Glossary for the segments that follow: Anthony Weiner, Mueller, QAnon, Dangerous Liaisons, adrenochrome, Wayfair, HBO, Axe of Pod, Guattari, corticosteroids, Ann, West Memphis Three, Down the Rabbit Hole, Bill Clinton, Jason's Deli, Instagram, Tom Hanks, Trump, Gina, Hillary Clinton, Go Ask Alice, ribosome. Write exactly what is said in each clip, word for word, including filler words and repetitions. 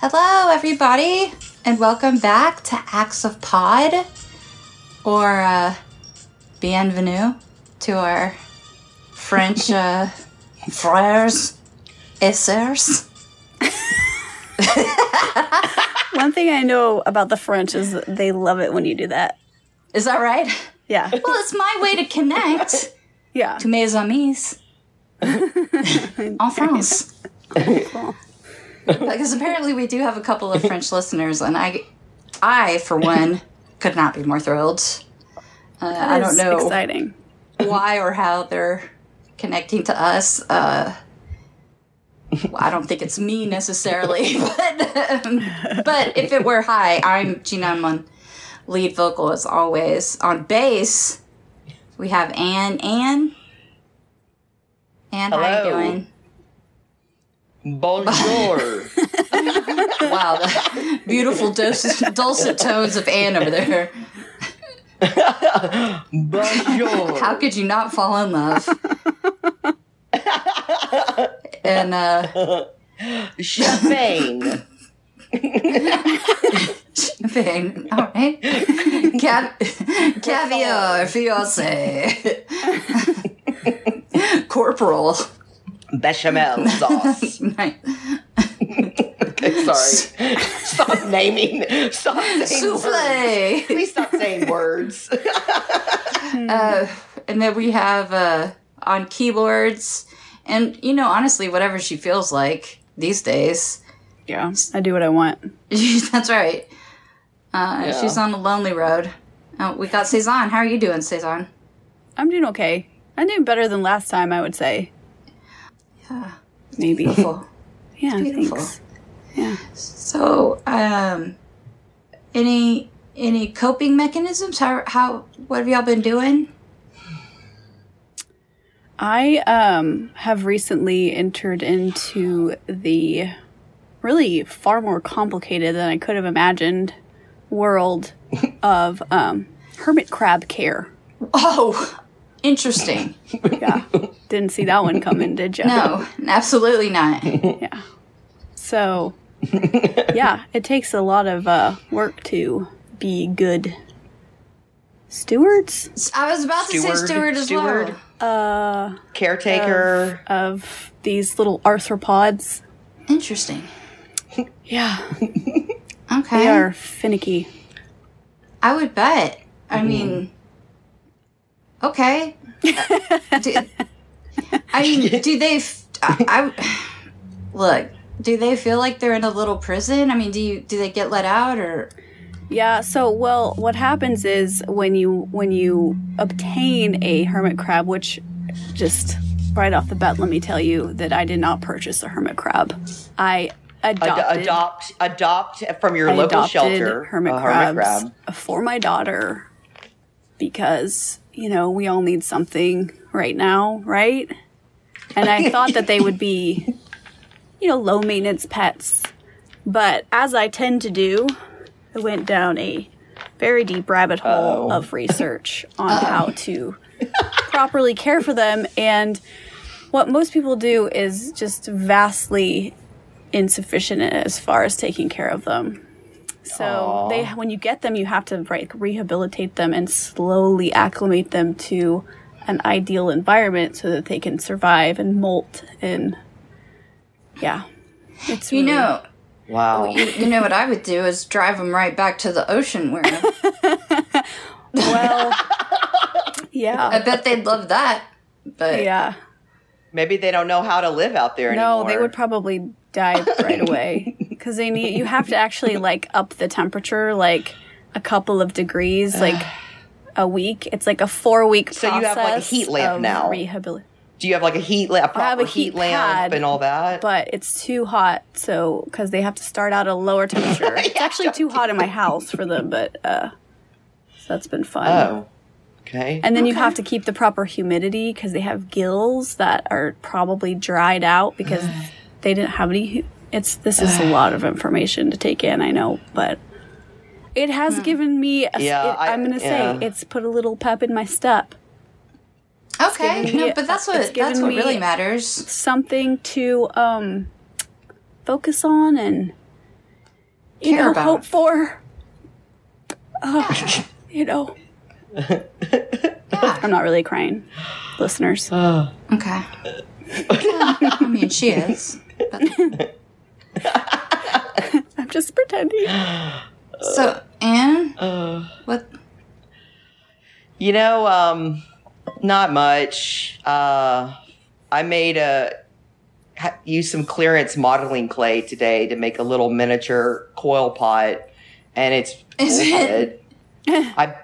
Hello, everybody, and welcome back to Axe of Pod, or uh, bienvenue to our French uh, frères et sœurs. One thing I know about the French is they love it when you do that. Is that right? Yeah. Well, it's my way to connect. Yeah. To mes amis en France. Cool. Because apparently we do have a couple of French listeners, and I, I for one, could not be more thrilled. Uh, that I don't know exciting. why or how they're connecting to us. Uh, well, I don't think it's me necessarily, but um, but if it were, hi, I'm Gina. I'm on lead vocal as always. On bass, we have Ann. Ann, Ann, hello. How you doing? Bonjour. Wow, the beautiful dulcet, dulcet tones of Anne over there. Bonjour. How could you not fall in love? And, uh... champagne. Champagne, all right. Cav- caviar, fiancé. Corporal. Bechamel sauce. Okay, sorry. Stop naming. Stop saying Souffle. Words. Please stop saying words. uh, and then we have uh, on keyboards, and you know, honestly, whatever she feels like these days. Yeah, I do what I want. That's right. Uh, yeah. She's on the lonely road. Uh, we got Cezanne. How are you doing, Cezanne? I'm doing okay. I'm doing better than last time, I would say. Uh, Maybe. Beautiful. Yeah, beautiful. Thanks. Yeah. So, um, any any coping mechanisms? How how what have y'all been doing? I um have recently entered into the really far more complicated than I could have imagined world of um hermit crab care. Oh. Interesting. Yeah. Didn't see that one coming, did you? No, absolutely not. Yeah. So, yeah, it takes a lot of uh, work to be good stewards. I was about to steward, say steward as steward, well. Uh, Caretaker. Of, of these little arthropods. Interesting. Yeah. Okay. They are finicky. I would bet. I mm. mean... Okay. Uh, do, I mean, do they... F- I, I Look, do they feel like they're in a little prison? I mean, do you do they get let out or... Yeah, so, well, what happens is when you when you obtain a hermit crab, which just right off the bat, let me tell you that I did not purchase a hermit crab. I adopted... Ad- adopt, adopt from your I local shelter hermit, a hermit crab for my daughter because... You know, we all need something right now, right? And I thought that they would be, you know, low-maintenance pets. But as I tend to do, I went down a very deep rabbit hole oh. of research on Uh-oh. how to properly care for them. And what most people do is just vastly insufficient as far as taking care of them. So they, when you get them, you have to like rehabilitate them and slowly acclimate them to an ideal environment so that they can survive and molt and yeah. It's really, you know, wow. You, you know what I would do is drive them right back to the ocean where. Well, yeah. I bet they'd love that. But yeah. Maybe they don't know how to live out there anymore. No, they would probably die right away because they need. You have to actually like up the temperature like a couple of degrees, like a week. It's like a four-week process. So you have like a heat lamp now. Rehabilitation. Do you have like a heat lamp, proper I have a heat, heat lamp pad, and all that? But it's too hot, so because they have to start out at a lower temperature. Yeah, it's actually too hot in my house for them, but uh, so that's been fun. Oh, okay. And then okay. you have to keep the proper humidity because they have gills that are probably dried out because they didn't have any. It's this is a lot of information to take in, I know, but it has hmm. given me. A, yeah, it, I, I'm going to yeah. say it's put a little pep in my step. Okay, me, no, but that's what that's what really matters. Something to um, focus on and you care know, about. Hope for. Uh, you know, yeah. I'm not really crying, listeners. Uh, okay, I mean she is. But I'm just pretending. So, Anne, uh, what? You know, um. Not much. Uh, I made a ha- used some clearance modeling clay today to make a little miniature coil pot, and it's Is it? I, I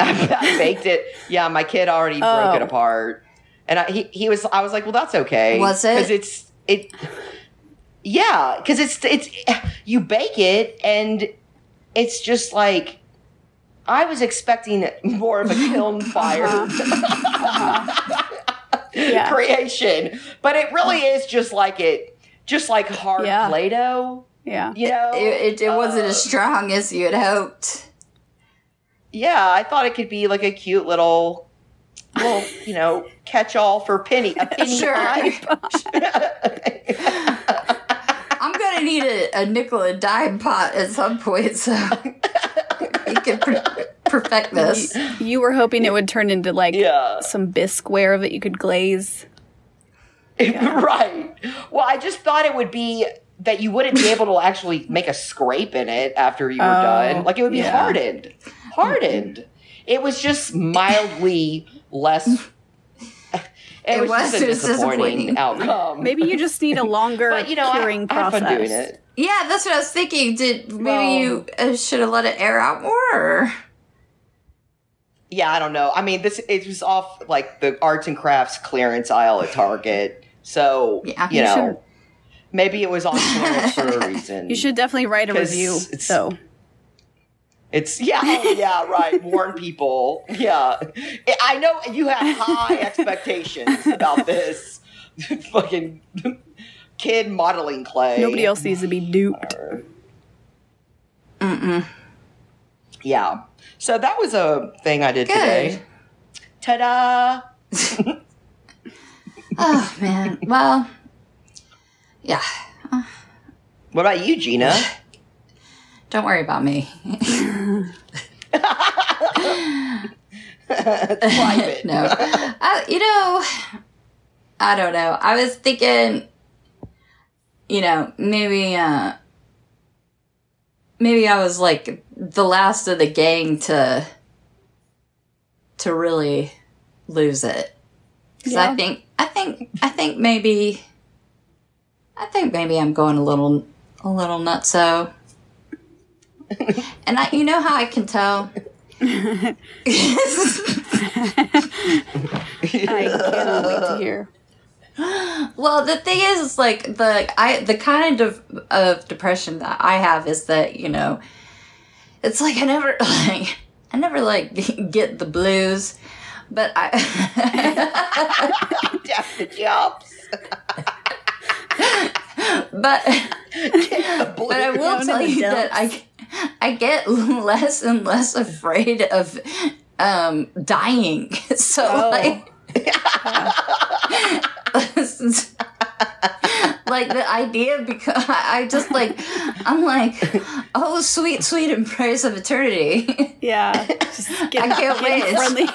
I baked it. Yeah, my kid already oh. broke it apart, and I, he he was. I was like, well, that's okay. Was it? Because it's it. Yeah, because it's it's you bake it, and it's just like. I was expecting more of a kiln fire uh-huh. uh-huh. yeah. creation, but it really is just like it, just like hard yeah. Play-Doh. Yeah, you know, it, it, it wasn't uh, as strong as you had hoped. Yeah, I thought it could be like a cute little, little you know, catch-all for penny a penny sure. pie. I'm gonna need a, a nickel and dime pot at some point, so. You can per- perfect this. You, you were hoping it would turn into like yeah. some bisqueware that you could glaze. Yeah. Right. Well, I just thought it would be that you wouldn't be able to actually make a scrape in it after you were oh, done. Like it would be yeah. hardened. Hardened. It was just mildly less. It, it was, was just a disappointing, disappointing outcome. Maybe you just need a longer but, you know, curing I, I process. Fun doing it. Yeah, that's what I was thinking. Did maybe well, you uh, should have let it air out more? Or? Yeah, I don't know. I mean, this it was off like the arts and crafts clearance aisle at Target, so yeah, you, you know, should. Maybe it was on clearance for a reason. You should definitely write a review. It's, so it's yeah, oh, yeah, right. Warn people. Yeah, I know you have high expectations about this fucking. Kid modeling clay. Nobody else needs to be duped. Mm-mm. Yeah. So that was a thing I did Good. today. Ta-da! Oh, man. Well, yeah. What about you, Gina? Don't worry about me. It's private. No. I, you know, I don't know. I was thinking... You know, maybe, uh, maybe I was like the last of the gang to, to really lose it. Cause yeah. I think, I think, I think maybe, I think maybe I'm going a little, a little nutso. And I, you know how I can tell? I cannot wait to hear. Well, the thing is, is like the I the kind of of depression that I have is that you know, it's like I never like I never like get the blues, but I That's the jobs. but the but I will tell you dumps. that I I get less and less afraid of um, dying. So oh. like. Yeah. like like the idea, because I just like, I'm like, oh, sweet, sweet embrace of eternity. Yeah. Just getting, I can't getting wait. Friendly,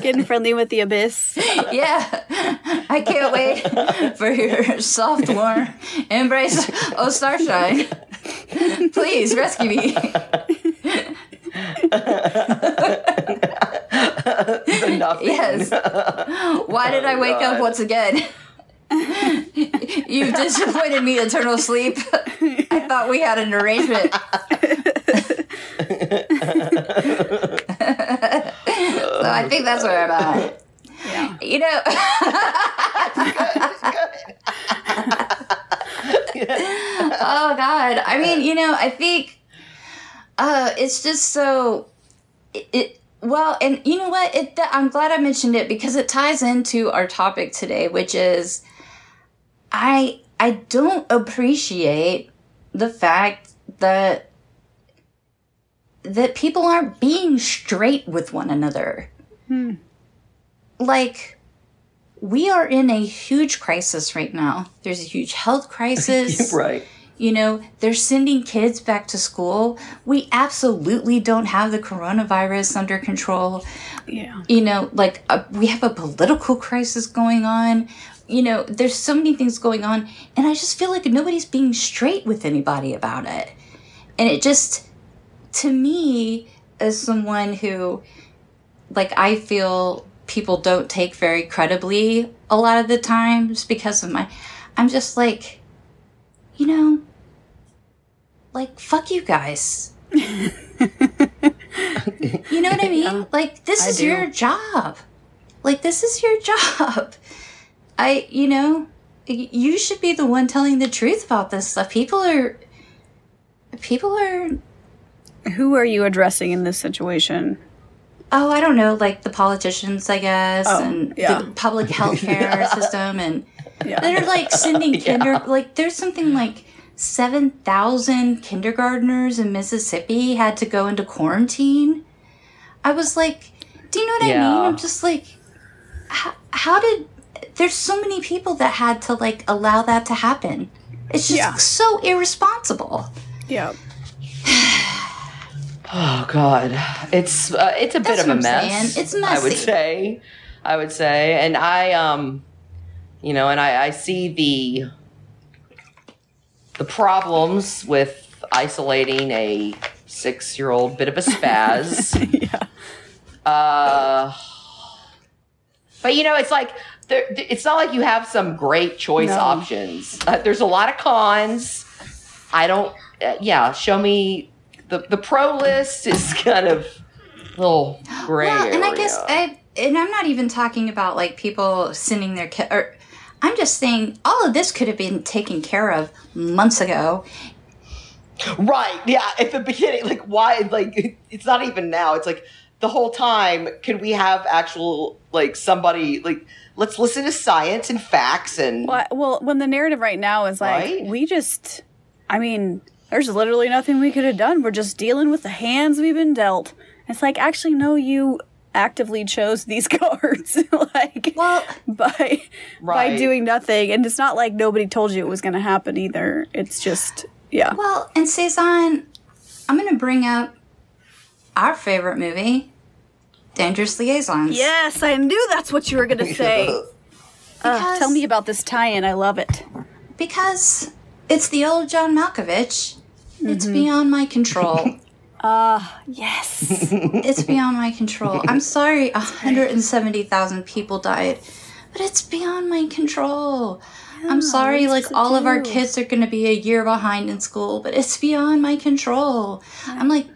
getting friendly with the abyss. Yeah. I can't wait for your soft, warm embrace. Oh, starshine. Please rescue me. Yes. Why did oh, I wake God. up once again? You've disappointed me, eternal sleep. I thought we had an arrangement. So I think that's where I'm at. Yeah. You know. Oh, God. I mean, you know, I think uh, it's just so... It, it, well, and you know what? It, I'm glad I mentioned it because it ties into our topic today, which is... I I don't appreciate the fact that that people aren't being straight with one another. Hmm. Like, we are in a huge crisis right now. There's a huge health crisis. Right. You know, they're sending kids back to school. We absolutely don't have the coronavirus under control. Yeah. You know, like, uh, we have a political crisis going on. You know, there's so many things going on, and I just feel like nobody's being straight with anybody about it. And it just, to me, as someone who, like, I feel people don't take very credibly a lot of the times because of my, I'm just like, you know, like, fuck you guys. You know what I mean? Yeah, like, this I is do. your job. Like, this is your job. I, you know, you should be the one telling the truth about this stuff. People are, people are... Who are you addressing in this situation? Oh, I don't know, like the politicians, I guess, oh, and yeah. the public health care yeah. system, and yeah. they're like sending kinder... Yeah. Like, there's something like seven thousand kindergartners in Mississippi had to go into quarantine. I was like, do you know what yeah. I mean? I'm just like, how, how did... There's so many people that had to, like, allow that to happen. It's just yeah. so irresponsible. Yeah. Oh, God. It's uh, it's a That's bit of a mess. Saying. It's messy. I would say. I would say. And I, um, you know, and I, I see the the problems with isolating a six-year-old bit of a spaz. yeah. Uh, but, you know, it's like... There, it's not like you have some great choice no. options. Uh, there's a lot of cons. I don't, uh, yeah, show me the, the pro list is kind of a little gray well, area. And I guess, I, and I'm not even talking about like people sending their kids, or I'm just saying all of this could have been taken care of months ago. Right. Yeah. At the beginning, like why, like it, it's not even now. It's like the whole time, could we have actual, like somebody, like, let's listen to science and facts and... Well, well when the narrative right now is like, right? we just... I mean, there's literally nothing we could have done. We're just dealing with the hands we've been dealt. It's like, actually, no, you actively chose these cards like well, by, right. by doing nothing. And it's not like nobody told you it was going to happen either. It's just, yeah. Well, and Cezanne, I'm going to bring up our favorite movie... Dangerous Liaisons. Yes, I knew that's what you were going to say. uh, tell me about this tie-in. I love it. Because it's the old John Malkovich. Mm-hmm. It's beyond my control. Ah, uh, yes. It's beyond my control. I'm sorry one hundred seventy thousand people died, but it's beyond my control. Yeah, I'm sorry, like, all do? of our kids are going to be a year behind in school, but it's beyond my control. Yeah. I'm like,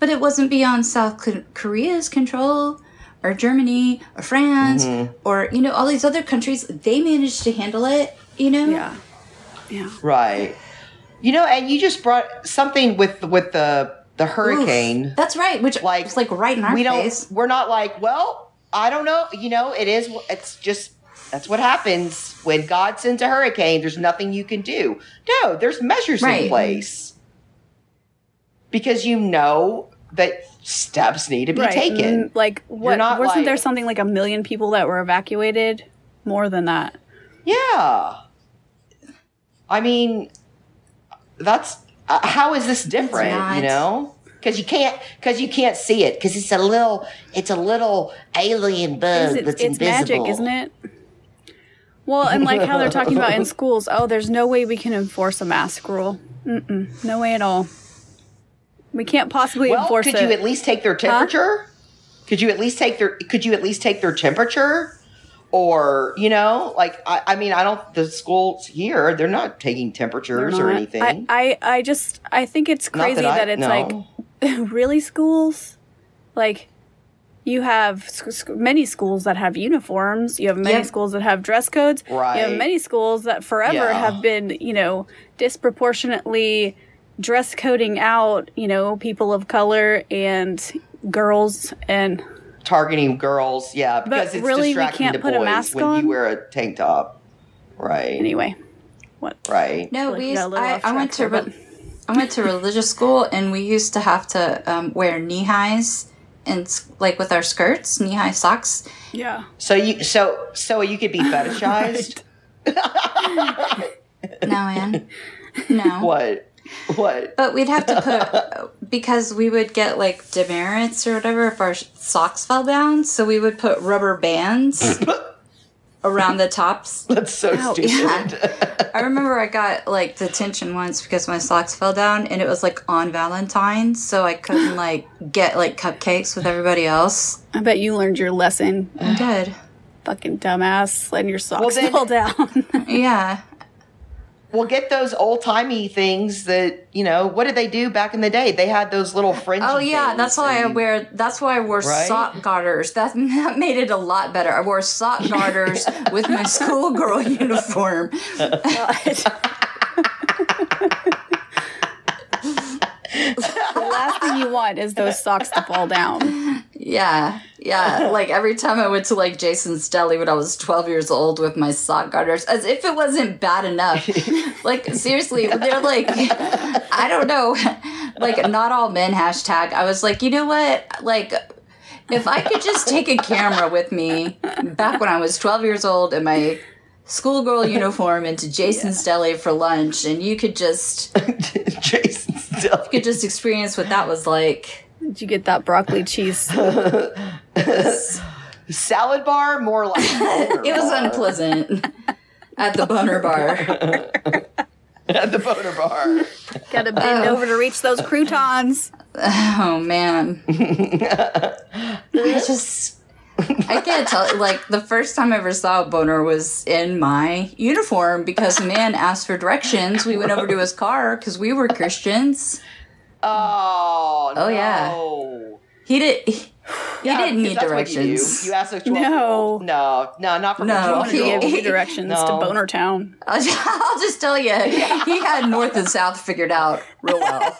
but it wasn't beyond South Korea's control, or Germany, or France, mm-hmm. or, you know, all these other countries. They managed to handle it, you know? Yeah. Yeah. Right. You know, and you just brought something with with the the hurricane. Oof. That's right, which like, is, like, right in our we face. Don't, we're not like, well, I don't know. You know, it is, it's just, that's what happens when God sends a hurricane. There's nothing you can do. No, there's measures right. in place. Because you know... that steps need to be right. taken. Like, what? Wasn't like, there something like a million people that were evacuated? More than that. Yeah. I mean, that's uh, how is this different? You know, because you can't because you can't see it because it's a little it's a little alien bug it, that's it's invisible. It's magic, isn't it? Well, and like how they're talking about in schools. Oh, there's no way we can enforce a mask rule. Mm-mm, no way at all. We can't possibly well, enforce could it. Could you at least take their temperature? Huh? Could you at least take their Could you at least take their temperature? Or, you know, like, I, I mean, I don't, the schools here, they're not taking temperatures not. or anything. I, I, I just, I think it's crazy that, that I, it's no. like, really schools? Like, you have sc- many schools that have uniforms. You have many yeah. schools that have dress codes. Right. You have many schools that forever yeah. have been, you know, disproportionately dress coding out, you know, people of color and girls and... targeting girls, yeah, because but it's really distracting to boys when on? you wear a tank top, right? Anyway, what? Right? No, we. Used, I, I went to re- I went to religious school, and we used to have to um, wear knee highs and like with our skirts, knee high socks. Yeah. So you so so you could be fetishized. No, Ann. No. What? What? But we'd have to put, because we would get like demerits or whatever if our socks fell down, so we would put rubber bands around the tops. That's so oh, stupid. Yeah. I remember I got like detention once because my socks fell down, and it was like on Valentine's, so I couldn't like get like cupcakes with everybody else. I bet you learned your lesson. I did. Fucking dumbass, letting your socks well, then, fall down. Yeah. Well, get those old-timey things that, you know, what did they do back in the day? They had those little fringe. Oh, yeah, that's why and, I wear, that's why I wore right? sock garters. That, that made it a lot better. I wore sock garters with my schoolgirl uniform. The last thing you want is those socks to fall down. Yeah, yeah. Like every time I went to like Jason's Deli when I was twelve years old with my sock garters, as if it wasn't bad enough. Like seriously, they're like, I don't know, like not all men hashtag. I was like, you know what? Like if I could just take a camera with me back when I was twelve years old in my schoolgirl uniform into Jason's yeah. Deli for lunch, and you could just Jason's Deli. You could just experience what that was like. Did you get that broccoli cheese salad bar? More like it was bar. Unpleasant at the boner bar. At the boner bar, gotta bend oh. over to reach those croutons. Oh man, I just. I can't tell. Like, the first time I ever saw a boner was in my uniform because a man asked for directions. We went over to his car because we were Christians. Oh, oh no. yeah. He, did, he, yeah, he didn't need directions. You, you asked a no. no, no, not for no. He gave you directions no. to Boner Town. I'll just, I'll just tell you, he had North and South figured out real well.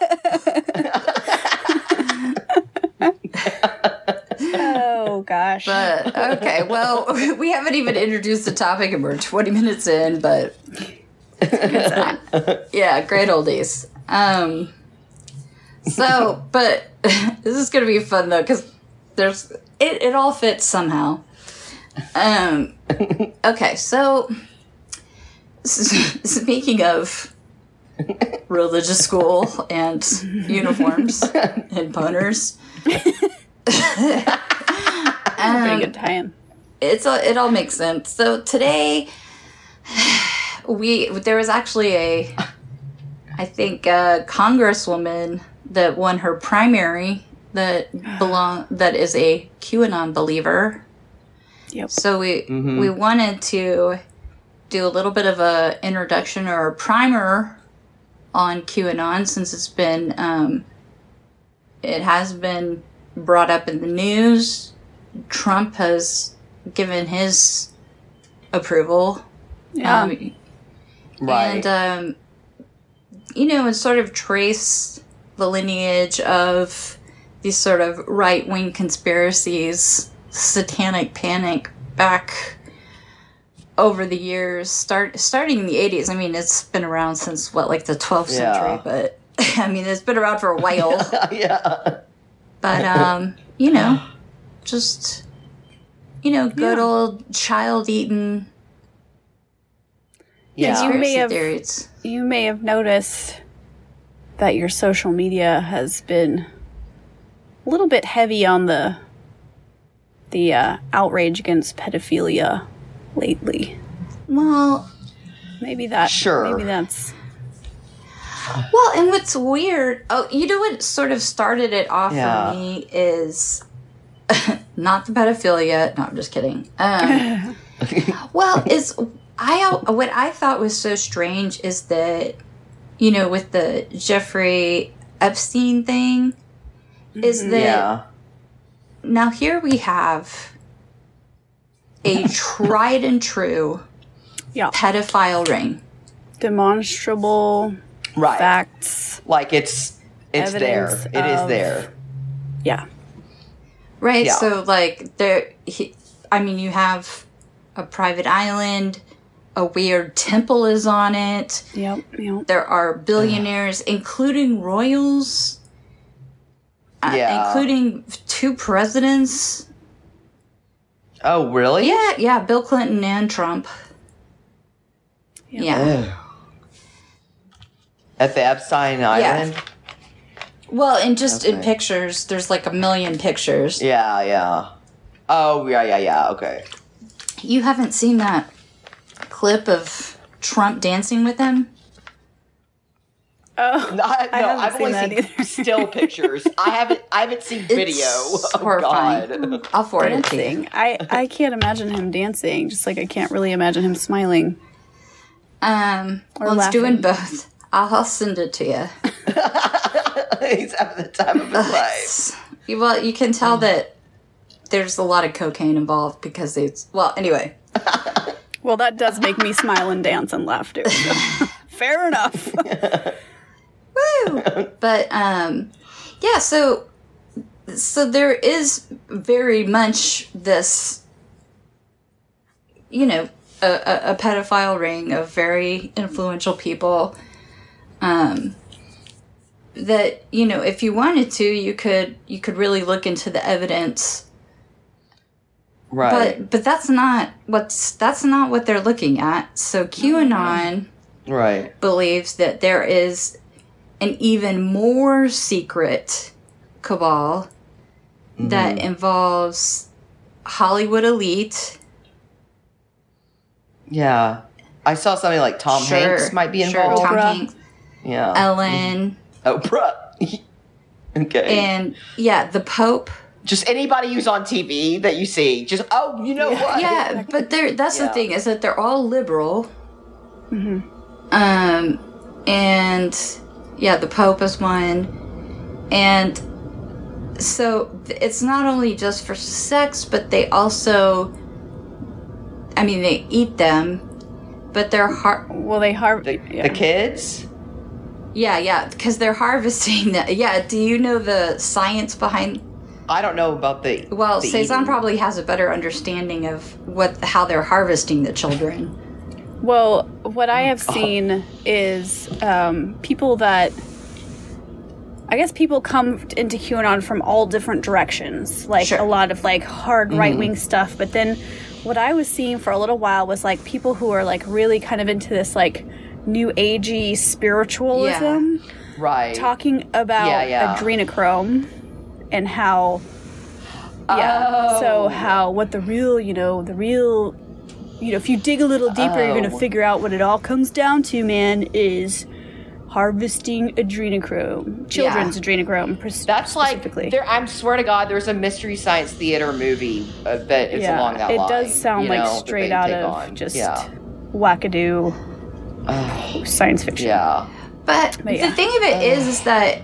Oh, gosh. But, okay, well, we haven't even introduced the topic, and we're twenty minutes in, but... yeah, great oldies. Um, so, but this is going to be fun, though, because there's it, it all fits somehow. Um, okay, so speaking of religious school and uniforms and boners... um, pretty good time. It's all, it all makes sense. So today, we there was actually a, I think, a congresswoman that won her primary that belong that is a QAnon believer. Yep. So we mm-hmm. we wanted to do a little bit of a introduction or a primer on QAnon since it's been um, it has been. brought up in the news. Trump has given his approval. Yeah. Um, right. And, um, you know, and sort of trace the lineage of these sort of right-wing conspiracies, satanic panic back over the years, start starting in the eighties. I mean, it's been around since, what, like the twelfth yeah. century, but, I mean, it's been around for a while. yeah. But, um, you know, just, you know, good yeah. old child-eating Yeah, you may have theories. You may have noticed that your social media has been a little bit heavy on the the uh, outrage against pedophilia lately. Well, maybe that. Sure. Maybe that's. Well, and what's weird? Oh, you know what sort of started it off yeah. for me is not the pedophilia. No, I'm just kidding. Um, well, is I what I thought was so strange is that, you know, with the Jeffrey Epstein thing, is that yeah. now here we have a tried and true yeah. pedophile ring, demonstrable. Right. Facts. Like it's it's there. Of, it is there. Yeah. Right. Yeah. So like there he, I mean you have a private island, a weird temple is on it. Yep. Yep. There are billionaires uh. including royals. Yeah. Uh, including two presidents. Oh, really? Yeah, yeah, Bill Clinton and Trump. Yep. Yeah. Ugh. At the Epstein Island? Yeah. Well, and just okay. in pictures, there's like a million pictures. Yeah, yeah. Oh, yeah, yeah, yeah, okay. You haven't seen that clip of Trump dancing with him? Oh, Not, no, I haven't I've seen only that seen either. Still pictures. I haven't I haven't seen video. It's oh, horrifying. God. I'll forward it to you. I, I can't imagine him dancing, just like I can't really imagine him smiling. Um, or well, laughing. It's doing both. I'll send it to you. He's having the time of his life. Well, you can tell that there's a lot of cocaine involved because it's... Well, anyway. Well, that does make me smile and dance and laugh, too. Fair enough. Woo! But, um, yeah, so, so there is very much this, you know, a, a, a pedophile ring of very influential people... Um, that, you know, if you wanted to, you could, you could really look into the evidence. Right. But, but that's not what's, that's not what they're looking at. So QAnon right. believes that there is an even more secret cabal mm-hmm. that involves Hollywood elite. Yeah. I saw something like Tom sure, Hanks might be involved. Sure, Tom Hanks. Yeah. Ellen. Oprah. Okay. And, yeah, the Pope. Just anybody who's on T V that you see. Just, oh, you know yeah. what? Yeah, but that's yeah. the thing, is that they're all liberal. Mm-hmm. Um, and, yeah, the Pope is one. And so it's not only just for sex, but they also, I mean, they eat them. But they're har- well, they har- the, yeah. the kids. Yeah, yeah, because they're harvesting that. Yeah, do you know the science behind? I don't know about the. Well, the Cezanne eating. Probably has a better understanding of what how they're harvesting the children. Well, what I have seen oh. is um, people that. I guess people come into QAnon from all different directions, like sure. a lot of like hard right wing mm-hmm. stuff, but then. What I was seeing for a little while was like people who are like really kind of into this like new agey spiritualism. Yeah. Right. Talking about yeah, yeah. adrenochrome and how yeah. Oh. So how what the real, you know, the real you know, if you dig a little deeper oh. you're gonna figure out what it all comes down to, man, is harvesting adrenochrome. Children's yeah. adrenochrome specifically. That's like, there, I swear to God, there's a Mystery Science Theater movie uh, that is yeah, along that it line. It does sound like know, straight out of on. Just yeah. wackadoo uh, science fiction. Yeah. But, but yeah. the thing of it uh, is, is that,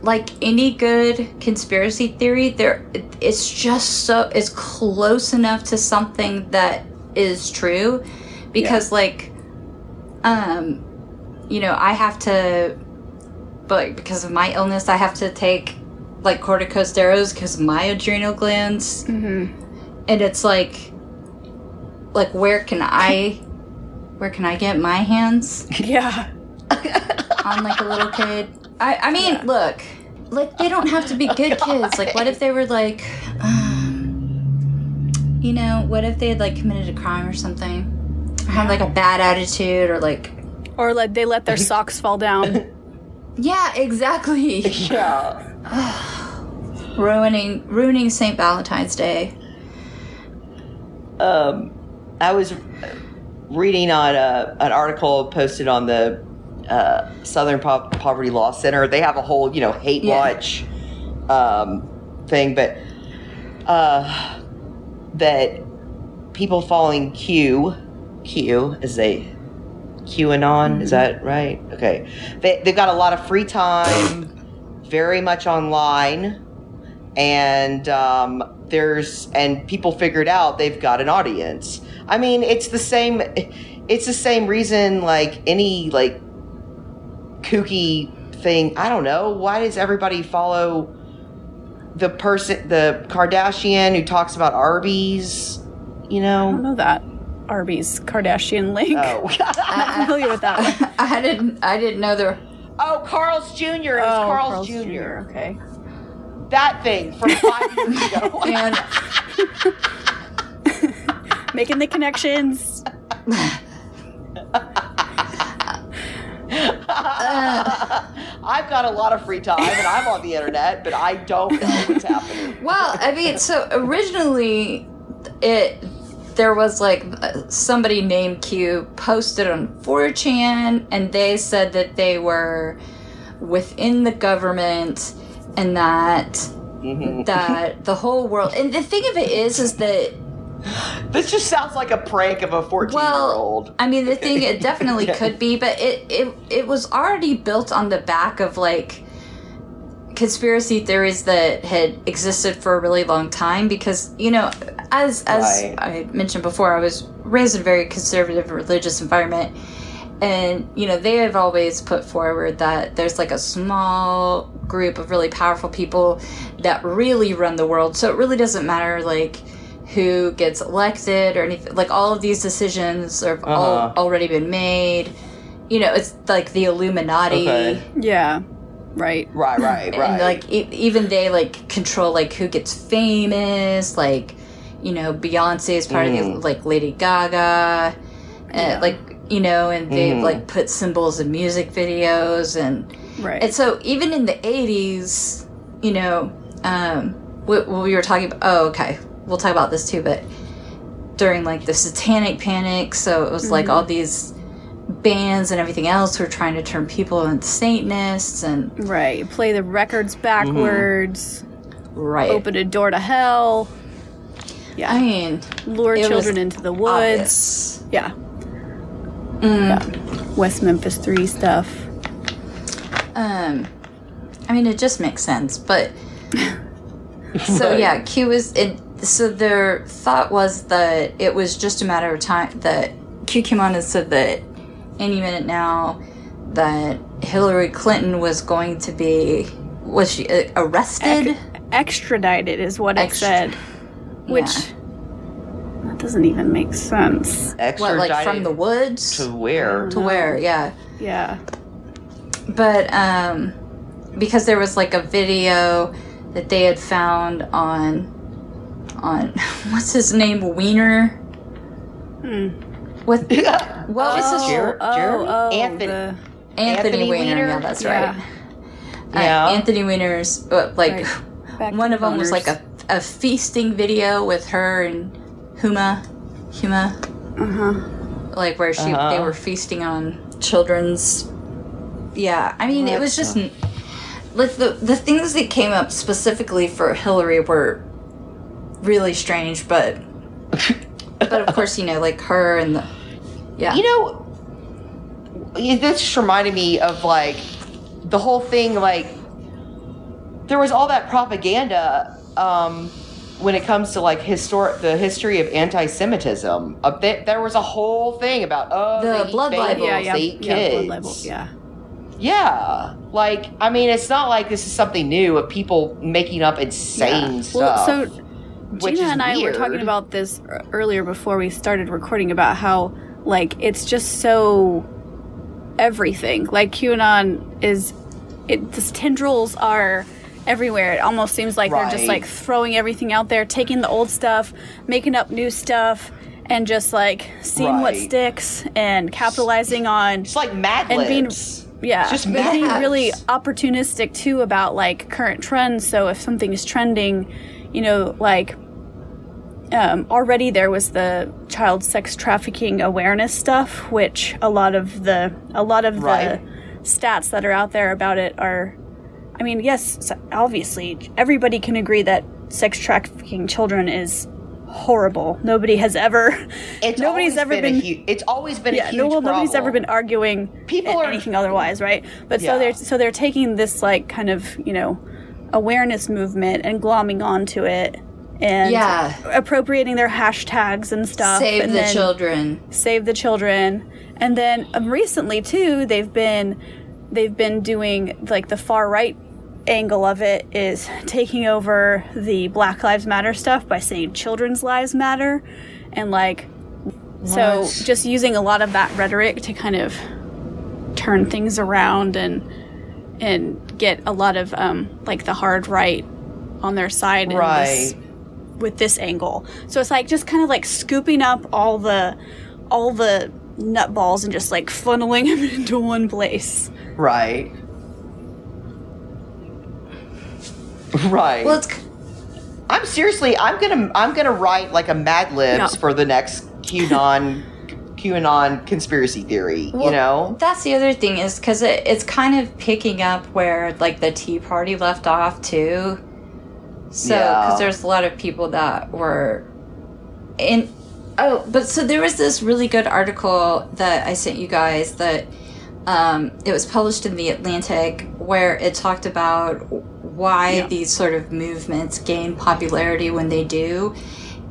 like any good conspiracy theory, there it's just so, it's close enough to something that is true. Because, yeah. like, um... you know, I have to, but because of my illness, I have to take like corticosteroids because of my adrenal glands, mm-hmm. and it's like, like where can I, where can I get my hands? Yeah, on like a little kid. I, I mean, yeah. look, like they don't have to be good kids. Like, what if they were like, um, you know, what if they had like committed a crime or something? or have like a bad attitude, or like, or like they let their socks fall down. Yeah, exactly. Yeah. ruining ruining Saint Valentine's Day. Um, I was reading on a, an article posted on the uh, Southern po- Poverty Law Center. They have a whole, you know, hate yeah. watch um, thing, but uh, that people following Q, Q as they, QAnon, mm-hmm. is that right? Okay. They, they've got a lot of free time, very much online, and um, there's and people figured out they've got an audience. I mean, it's the same. It's the same reason, like any like kooky thing. I don't know. Why does everybody follow the person, the Kardashian who talks about Arby's? You know, I don't know that Arby's Kardashian link. Oh. I'm not familiar with that one. I didn't. I didn't know there. Oh, Carl's Junior It was oh, Carl's, Carl's Junior Junior Okay. That thing from five years ago. And making the connections. uh, I've got a lot of free time and I'm on the internet, but I don't know what's happening. Well, I mean, so originally it there was like somebody named Q posted on four chan, and they said that they were within the government, and that mm-hmm. that the whole world, and the thing of it is is that this just sounds like a prank of a fourteen well, year old. I mean, the thing, it definitely yeah. could be, but it, it it was already built on the back of like conspiracy theories that had existed for a really long time, because, you know, as as right. I mentioned before, I was raised in a very conservative religious environment, and, you know, they have always put forward that there's like a small group of really powerful people that really run the world, so it really doesn't matter like who gets elected or anything, like all of these decisions have uh-huh. all, already been made, you know, it's like the Illuminati. Okay. Yeah, right right right right and like e- even they like control like who gets famous, like, you know, Beyonce is part mm. of the, like Lady Gaga, and yeah. like, you know, and they mm. like put symbols in music videos, and right. And so even in the eighties, you know, um, what we, we were talking about, oh, okay, we'll talk about this too, but during, like, the Satanic Panic, so it was, mm-hmm. like, all these bands and everything else were trying to turn people into Satanists, and... Right, play the records backwards. Mm-hmm. Right. Open a door to hell. Yeah. I mean... Lure children into the woods. Obvious. Yeah. Mm. Yeah. West Memphis Three stuff. Um, I mean, it just makes sense, but so yeah, Q was it. So their thought was that it was just a matter of time that Q came on and said that any minute now that Hillary Clinton was going to be was she uh, arrested, Ec- extradited is what Extra- it said, which yeah. that doesn't even make sense. Extradited what, like from the woods to where? To where? Yeah. Yeah. But um, because there was like a video that they had found on on what's his name, Weiner. Hmm. What? What was oh, his Jer- oh, Jer- oh, Anthony the... Anthony, Anthony Weiner. Weiner. Yeah, that's yeah. right. Yeah. Uh, Anthony Weiner's uh, like right. one of them was like a a feasting video with her and Huma, Huma. Uh huh. Like where she uh-huh. they were feasting on children's. Yeah, I mean, it was just like the the things that came up specifically for Hillary were really strange, but but of course, you know, like her and the yeah, you know, this just reminded me of like the whole thing. Like there was all that propaganda um, when it comes to like historic the history of anti-Semitism. Uh, th- there was a whole thing about oh the they blood libel, yeah, yeah, yeah, blood libel, yeah. Yeah, like, I mean, it's not like this is something new of people making up insane yeah. stuff. Well, so Gina and I weird. were talking about this earlier before we started recording about how, like, it's just so everything. Like, QAnon is, it, these tendrils are everywhere. It almost seems like right. they're just, like, throwing everything out there, taking the old stuff, making up new stuff, and just like seeing right. what sticks and capitalizing on. It's like Mad Libs. And being, Yeah, just but being really opportunistic too about like current trends. So if something is trending, you know, like um, already there was the child sex trafficking awareness stuff, which a lot of the a lot of right. the stats that are out there about it are. I mean, yes, obviously everybody can agree that sex trafficking children is horrible. Nobody has ever. It's nobody's ever been. been hu- it's always been. Yeah, a huge no, well, nobody's problem. ever been arguing People are, anything otherwise, right? But yeah. so they're so they're taking this like kind of you know awareness movement and glomming onto it and yeah. appropriating their hashtags and stuff. Save and the children. Save the children, and then um, recently too, they've been they've been doing like the far right. Angle of it is taking over the Black Lives Matter stuff by saying children's lives matter, and like what? So just using a lot of that rhetoric to kind of turn things around and and get a lot of um like the hard right on their side right in this, with this angle. So it's like just kind of like scooping up all the all the nutballs and just like funneling them into one place. Right. Right. Well, it's c- I'm seriously. I'm gonna. I'm gonna write like a Mad Libs no. for the next QAnon, QAnon conspiracy theory. Well, you know. That's the other thing is because it, it's kind of picking up where like the Tea Party left off too. So because yeah. there's a lot of people that were in. Oh, but so there was this really good article that I sent you guys that um, it was published in The Atlantic where it talked about. Why yeah. these sort of movements gain popularity when they do.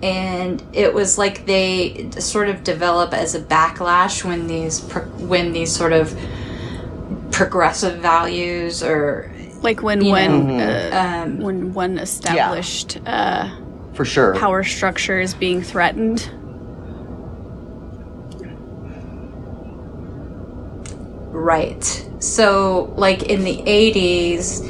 And it was like they sort of develop as a backlash when these pro- when these sort of progressive values or like when when know, uh, um, when one established yeah. uh, for sure power structure is being threatened. Right. So like in the eighties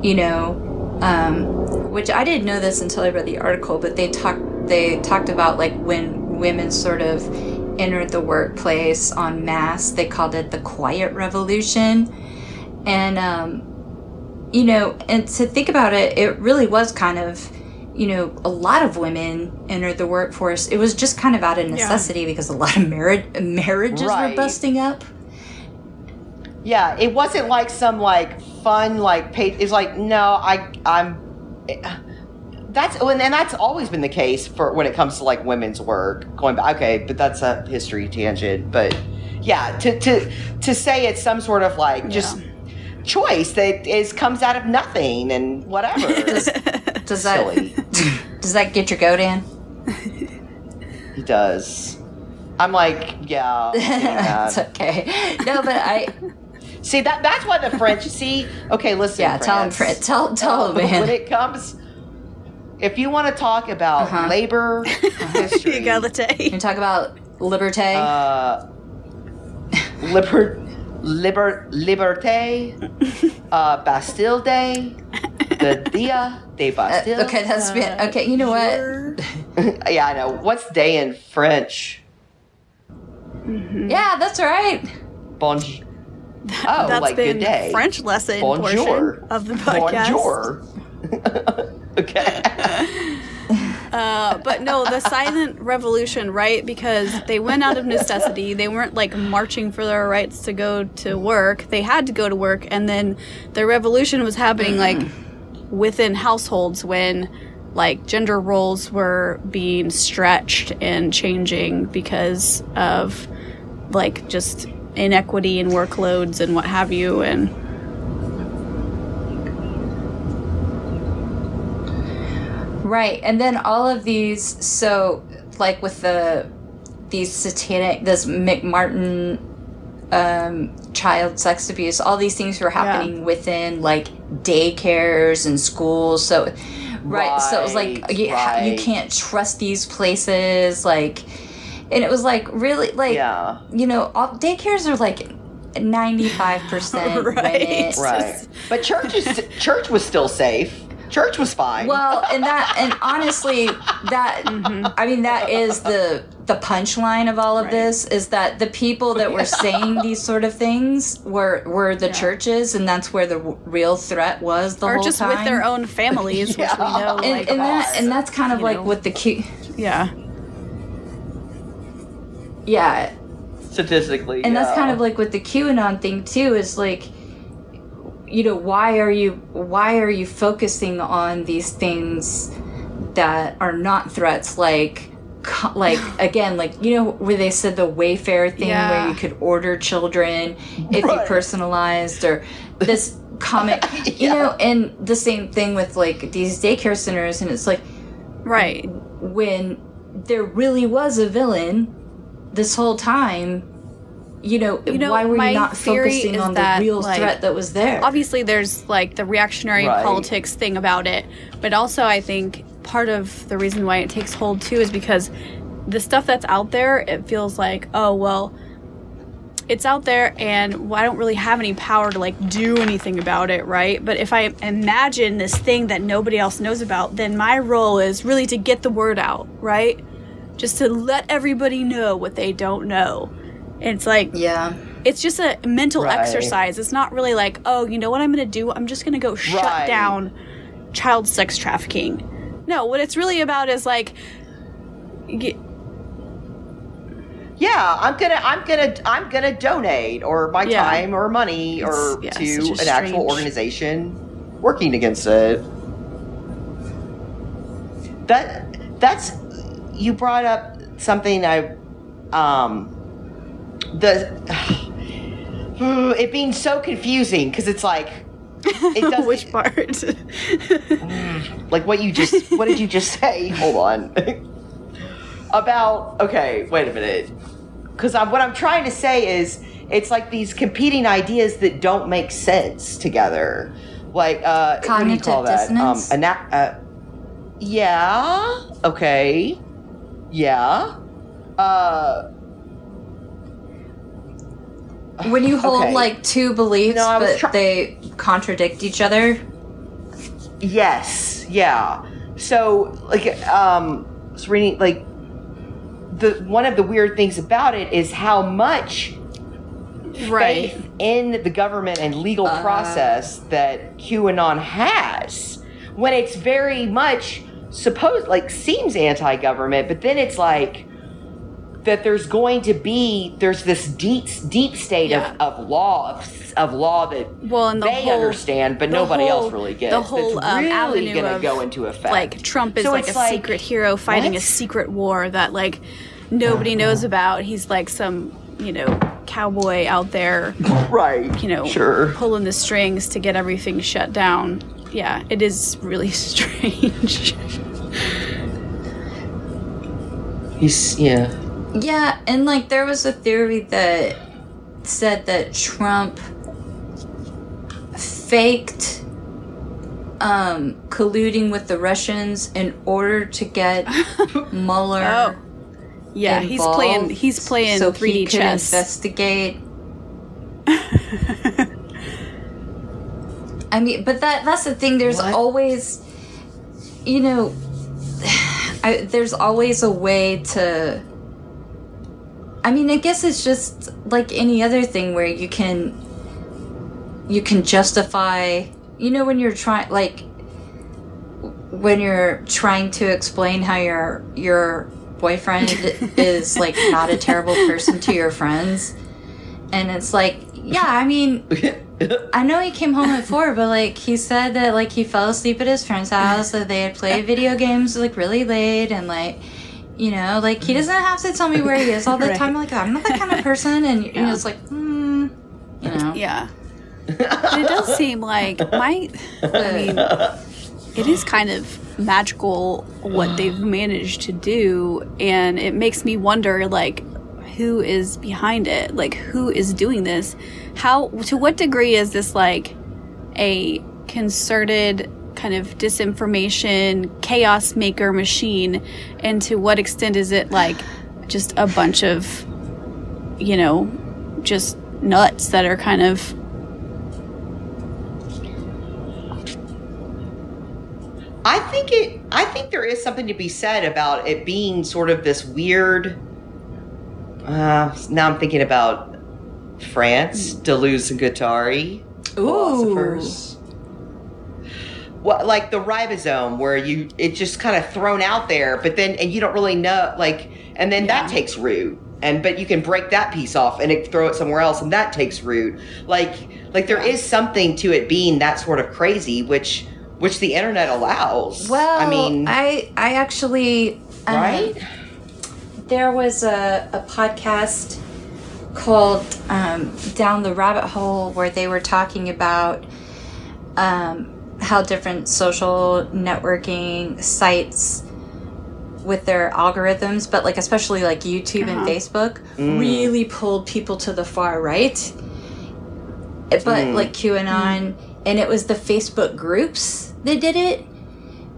you know, um, which I didn't know this until I read the article, but they talked they talked about like when women sort of entered the workplace en masse, they called it the Quiet Revolution. And, um, you know, and to think about it, it really was kind of, you know, a lot of women entered the workforce. It was just kind of out of necessity yeah. because a lot of marriage marriages right. were busting up. Yeah, it wasn't like some like fun like page. It's like no, I I'm. It, that's and that's always been the case for when it comes to like women's work. Going back, okay, but that's a history tangent. But yeah, to to to say it's some sort of like yeah. just choice that is comes out of nothing and whatever. does does that does that get your goat in? It does. I'm like yeah. It's okay. No, but I. See that that's why the French see okay listen yeah France, tell him tell tell him man. When it comes if you want to talk about uh-huh. labor uh-huh. history egalite you talk about liberté uh liber liber liberté uh Bastille Day the Dia de Bastille uh, okay that's been okay you know what yeah I know what's day in French mm-hmm. yeah that's right bonjour. That, oh, that's like been good day. French lesson Bonjour. Portion of the podcast. Bonjour. Okay. uh, but no, the silent revolution, right? Because they went out of necessity. They weren't like marching for their rights to go to work. They had to go to work, and then the revolution was happening mm-hmm. like within households when like gender roles were being stretched and changing because of like just. Inequity and workloads and what have you and right and then all of these so like with the these satanic this McMartin um child sex abuse all these things were happening yeah. within like daycares and schools so right, right so it was like you, right. you can't trust these places like and it was like really like yeah. you know all, daycares are like ninety-five percent right right but church is church was still safe church was fine well and that and honestly that mm-hmm. I mean that is the the punchline of all of right. this is that the people that were saying these sort of things were were the yeah. churches, and that's where the w- real threat was the or whole time. Or just with their own families, yeah. which we know. And, like, and, that, and that's kind of like know. What the key... Yeah. Yeah. Statistically, And yeah. that's kind of like what the QAnon thing, too, is like... You know, why are you why are you focusing on these things that are not threats? Like, like again, like, you know, where they said the Wayfair thing, yeah. where you could order children if right. you personalized, or this comment, yeah. you know, and the same thing with like these daycare centers, and it's like, right when there really was a villain this whole time. You know, you know, why were you not focusing on that, the real like, threat that was there? Obviously, there's, like, the reactionary right. politics thing about it. But also, I think part of the reason why it takes hold, too, is because the stuff that's out there, it feels like, oh, well, it's out there, and well, I don't really have any power to, like, do anything about it, right? But if I imagine this thing that nobody else knows about, then my role is really to get the word out, right? Just to let everybody know what they don't know. It's like, yeah, it's just a mental right. exercise. It's not really like, oh, you know what I'm going to do? I'm just going to go right. shut down child sex trafficking. No, what it's really about is like, y- yeah, I'm gonna, I'm gonna, I'm gonna donate or my yeah. time or money it's, or yeah, to an strange. Actual organization working against it. That that's you brought up something I, um. The it being so confusing because it's like it does which part like what you just what did you just say hold on about okay wait a minute because I'm what I'm trying to say is it's like these competing ideas that don't make sense together like uh cognitive what do you call that dissonance? um ana- uh, yeah okay yeah uh when you hold, okay. like, two beliefs, no, but try- they contradict each other? Yes. Yeah. So, like, um, I was reading, like, the one of the weird things about it is how much right. faith in the government and legal uh, process that QAnon has, when it's very much supposed, like, seems anti-government, but then it's like, that there's going to be there's this deep deep state yeah. of, of law of, of law that well, and the they whole, understand but the nobody whole, else really gets the whole that's um, really avenue gonna of go into effect. Like Trump is so like a like, secret hero fighting what? A secret war that like nobody uh-huh. knows about. He's like some you know cowboy out there right you know sure. pulling the strings to get everything shut down. Yeah, it is really strange. He's yeah Yeah, and, like, there was a theory that said that Trump faked um, colluding with the Russians in order to get Mueller oh. Yeah, involved, he's playing, he's playing so three D he could chess. Investigate. I mean, but that that's the thing. There's what? Always, you know, I, there's always a way to... I mean, I guess it's just like any other thing where you can you can justify, you know, when you're trying like when you're trying to explain how your your boyfriend is like not a terrible person to your friends, and it's like, yeah, I mean, I know he came home at four, but like he said that like he fell asleep at his friend's house, that they had played video games like really late, and like. You know, like, he doesn't have to tell me where he is all the right. time. Like, I'm not that kind of person. And you yeah. know, it's like, hmm, you know. Yeah. It does seem like my, I mean, it is kind of magical what they've managed to do. And it makes me wonder, like, who is behind it? Like, who is doing this? How, to what degree is this, like, a concerted... kind of disinformation chaos maker machine, and to what extent is it like just a bunch of you know just nuts that are kind of I think it I think there is something to be said about it being sort of this weird Uh, now I'm thinking about France, Deleuze and Guattari, philosophers. Well, like the ribosome, where you it's just kind of thrown out there, but then and you don't really know, like, and then yeah. that takes root, and but you can break that piece off and it, throw it somewhere else, and that takes root. Like, like there yeah. is something to it being that sort of crazy, which which the internet allows. Well, I mean, I I actually right. Um, there was a, a podcast called um, Down the Rabbit Hole where they were talking about um, how different social networking sites with their algorithms, but like especially like YouTube uh-huh. and Facebook, mm. really pulled people to the far right. But mm. like QAnon, mm. and it was the Facebook groups that did it.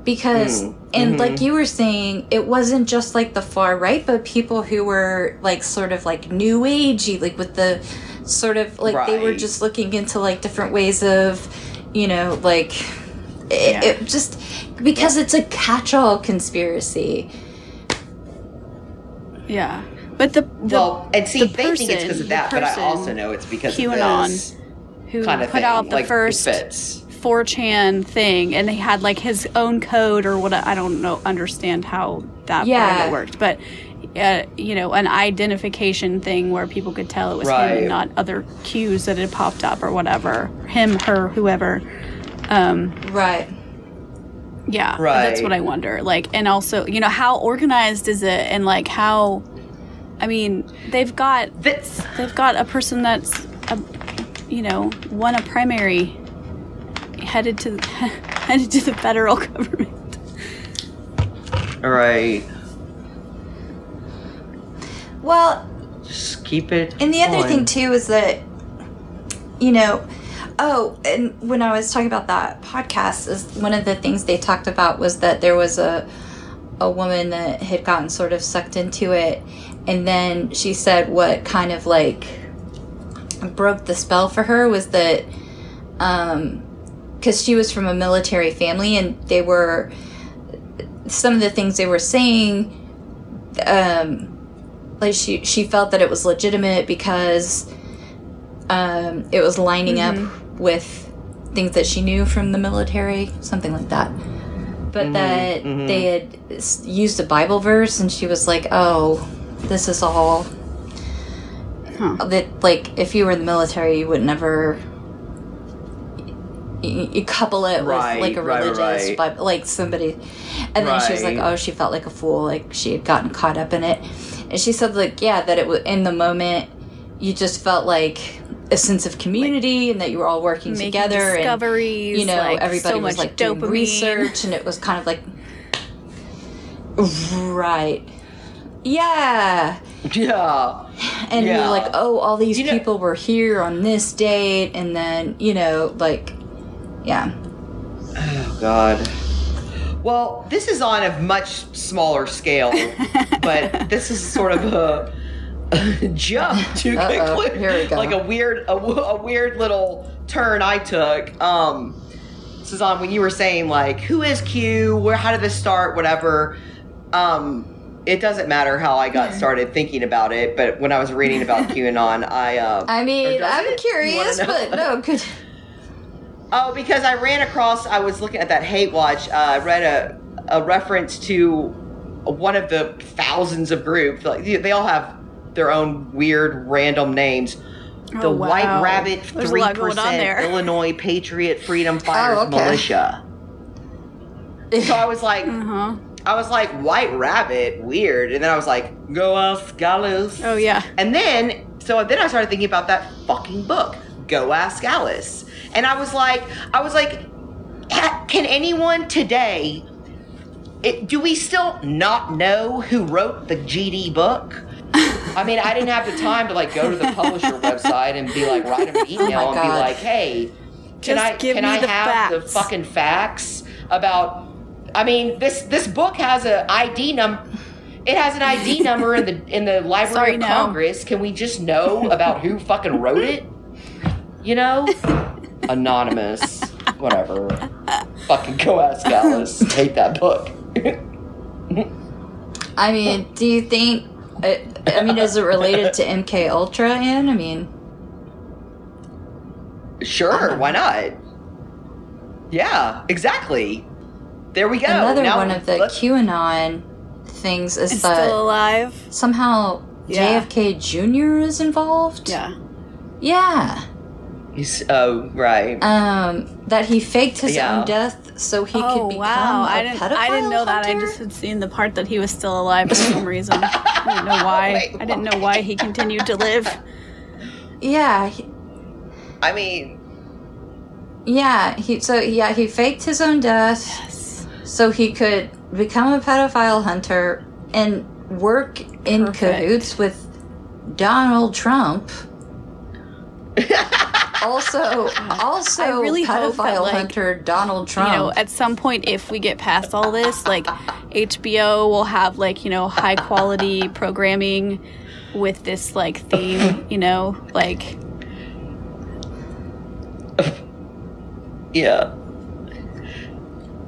Because, mm. and mm-hmm. like you were saying, it wasn't just like the far right, but people who were like sort of like new agey, like with the sort of like right. they were just looking into like different ways of, you know, like it, yeah. it just because yeah. it's a catch-all conspiracy. Yeah. But the, the well, and see, the they person, think it's because of that, but I also know it's because QAnon, of this who kind of put thing. Out the like, first. Fits. four chan thing, and they had like his own code or what. I don't know understand how that yeah. part of it worked, but uh, you know, an identification thing where people could tell it was right. him and not other cues that had popped up or whatever, him, her, whoever. Um, right. Yeah, right. That's what I wonder. Like, and also, you know, how organized is it, and like how? I mean, they've got this. They've got a person that's, a, you know, won a primary. Headed to the, headed to the federal government. All right. Well, just keep it. And the on. Other thing too is that, you know, oh, and when I was talking about that podcast, is one of the things they talked about was that there was a a woman that had gotten sort of sucked into it, and then she said what kind of like broke the spell for her was that. Um, Because she was from a military family, and they were some of the things they were saying. Um, like she, she felt that it was legitimate because um, it was lining mm-hmm. up with things that she knew from the military, something like that. But mm-hmm. that mm-hmm. they had used a Bible verse, and she was like, "Oh, this is all huh. that. Like, if you were in the military, you would never." You couple it right, with like a religious right, right. Bible, like somebody, and then right. she was like, "Oh, she felt like a fool, like she had gotten caught up in it." And she said, "Like, yeah, that it was in the moment, you just felt like a sense of community, like, and that you were all working together, discoveries, and you know, like, everybody so was like dopamine. Doing research, and it was kind of like, right, yeah, yeah." And yeah. you're like, "Oh, all these you people know- were here on this date, and then you know, like." Yeah. Oh, God. Well, this is on a much smaller scale, but this is sort of a, a jump to Uh-oh, conclude. Here we go. Like a weird, a, a weird little turn I took. Um, Cezanne, when you were saying like, who is Q? Where? How did this start? Whatever. Um, it doesn't matter how I got started thinking about it, but when I was reading about QAnon, I. Uh, I mean, I'm curious, but no, could. Oh, because I ran across, I was looking at that hate watch, uh, I read a a reference to one of the thousands of groups. Like, they all have their own weird, random names. Oh, the wow. White Rabbit There's three percent Illinois Patriot Freedom Fighters oh, okay. Militia. So I was like, uh-huh. I was like, White Rabbit, weird. And then I was like, Go Ask Alice. Oh, yeah. And then, so then I started thinking about that fucking book, Go Ask Alice. And I was like, I was like, can anyone today, it, do we still not know who wrote the G D book? I mean, I didn't have the time to like go to the publisher website and be like, write him an email oh and God. Be like, hey, can Just I give can me I the have facts. The fucking facts about? I mean, this this book has an I D number. It has an I D number in the in the Library Sorry, of no. Congress. Can we just know about who fucking wrote it? You know? Anonymous. Whatever. Fucking Go Ask Alice. Hate that book. I mean, do you think... It, I mean, is it related to M K Ultra, Ann? I mean... Sure, why not? Yeah, exactly. There we go. Another now, one of the let's... QAnon things is it's that... still alive. Somehow yeah. J F K Junior is involved? Yeah. Yeah. He's, oh, right. Um, that he faked his yeah. own death so he oh, could become wow. a I didn't, pedophile I didn't know hunter? That. I just had seen the part that he was still alive for some reason. I didn't know why. Wait, I didn't know why he continued to live. Yeah. He, I mean... Yeah, he so yeah, he faked his own death yes. so he could become a pedophile hunter and work in Perfect. cahoots with Donald Trump. Also, also I really pedophile that, like, hunter Donald Trump. You know, at some point, if we get past all this, like, H B O will have, like, you know, high-quality programming with this, like, theme, you know, like... Yeah.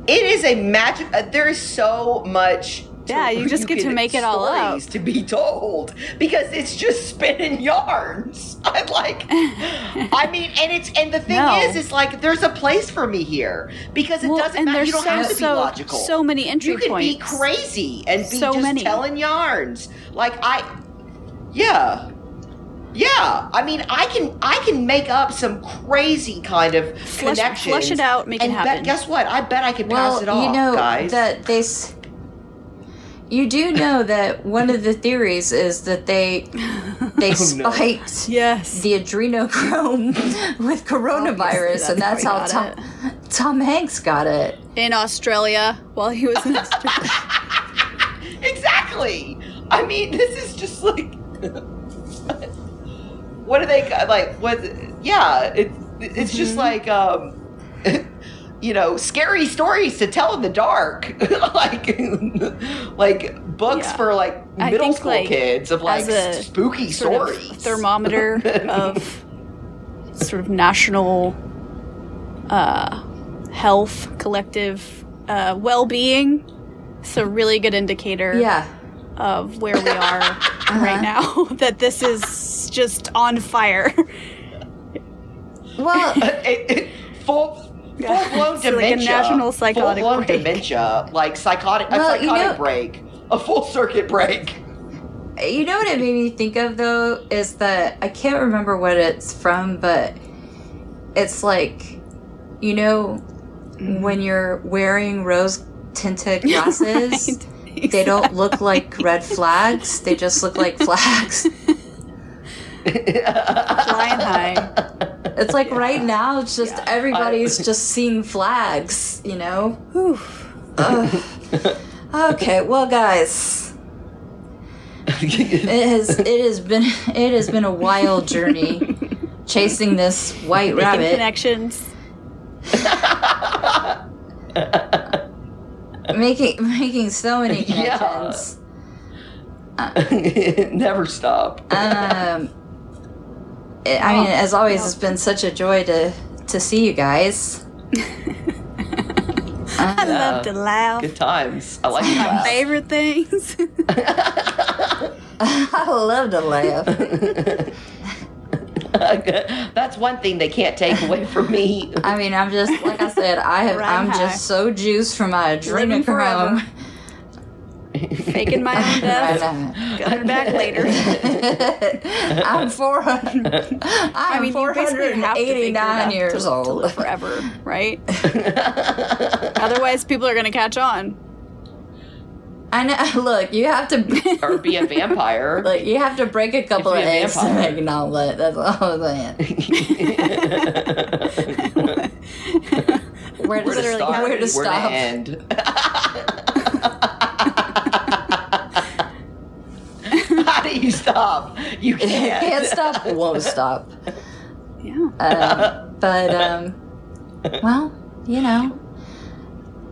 It is a magic... Uh, there is so much... Yeah, you just get to make it all up. To be told, because it's just spinning yarns. I'm like, I mean, and it's and the thing no. is, it's like there's a place for me here because it well, doesn't matter. You don't so, have to be so, logical. So many entry points. You can points. be crazy and be so just many. telling yarns. Like I, yeah, yeah. I mean, I can I can make up some crazy kind of flush, connections. Flush it out, make and it happen. Bet, guess what? I bet I could well, pass it off, you know, guys. That they. You do know that one of the theories is that they they oh, spiked no. yes. the adrenochrome with coronavirus, that's and that's how, how Tom, Tom Hanks got it. In Australia, while he was in Australia. Exactly! I mean, this is just like... What do they... Like, what... Yeah, it, it's mm-hmm. just like... um you know, scary stories to tell in the dark, like, like books yeah. for like middle think, school like, kids of like a spooky stories. Of thermometer of sort of national uh, health, collective uh, well-being. It's a really good indicator yeah. of where we are uh-huh. right now. That this is just on fire. Well, it, it, full. Yeah. Full-blown so dementia, like a national psychotic full-blown break. dementia, like psychotic, well, a psychotic you know, break, a full-circuit break. You know what it made me think of, though, is that I can't remember what it's from, but it's like, you know, when you're wearing rose-tinted glasses, right. exactly. they don't look like red flags, they just look like flags. Flying high. It's like yeah. right now, it's just yeah. everybody's I, just seeing flags, you know? Okay, well, guys, it has it has been it has been a wild journey chasing this white Making rabbit. Connections. making making so many connections. Yeah. Uh, Never stop. Um. I mean, as always, yeah. it's been such a joy to, to see you guys. I, I love to laugh. Good times. I like to laugh. My favorite things. I love to laugh. That's one thing they can't take away from me. I mean, I'm just, like I said, I have, right I'm high. just so juiced from my adrenochrome. Faking my own death. Coming back later. I'm four hundred. I'm I mean, four hundred and eighty-nine years to, old. To live forever, right? Otherwise, people are going to catch on. I know. Look, you have to or be a vampire. Look, you have to break a couple of eggs to make an omelet. That's all I'm saying. Where, where to start? Where to stop? End? How do you stop? You can't. You can't stop. Won't stop. Yeah. Uh, but um, well, you know,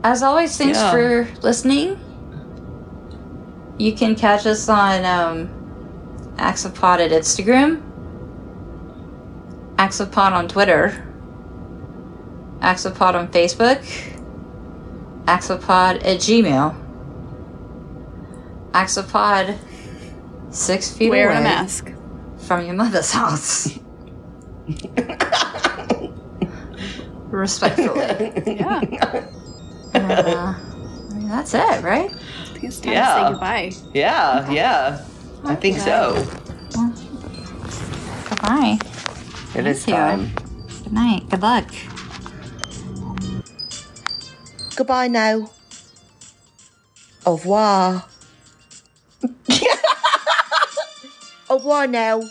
as always, thanks yeah. for listening. You can catch us on um, Axe of Pod at Instagram, Axe of Pod on Twitter, Axe of Pod on Facebook, Axe of Pod at Gmail, Axe of Pod Six feet Wear away. Wear a mask. From your mother's house. Respectfully. Yeah. Uh, I mean, that's it, right? I think it's time yeah. to say goodbye. Yeah, okay. yeah. I think okay. so. Well, goodbye. It is time. Good night. Good luck. Goodbye now. Au revoir. Au revoir now.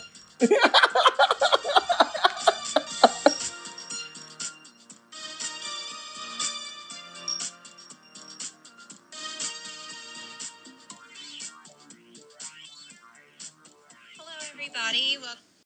Hello, everybody. Welcome.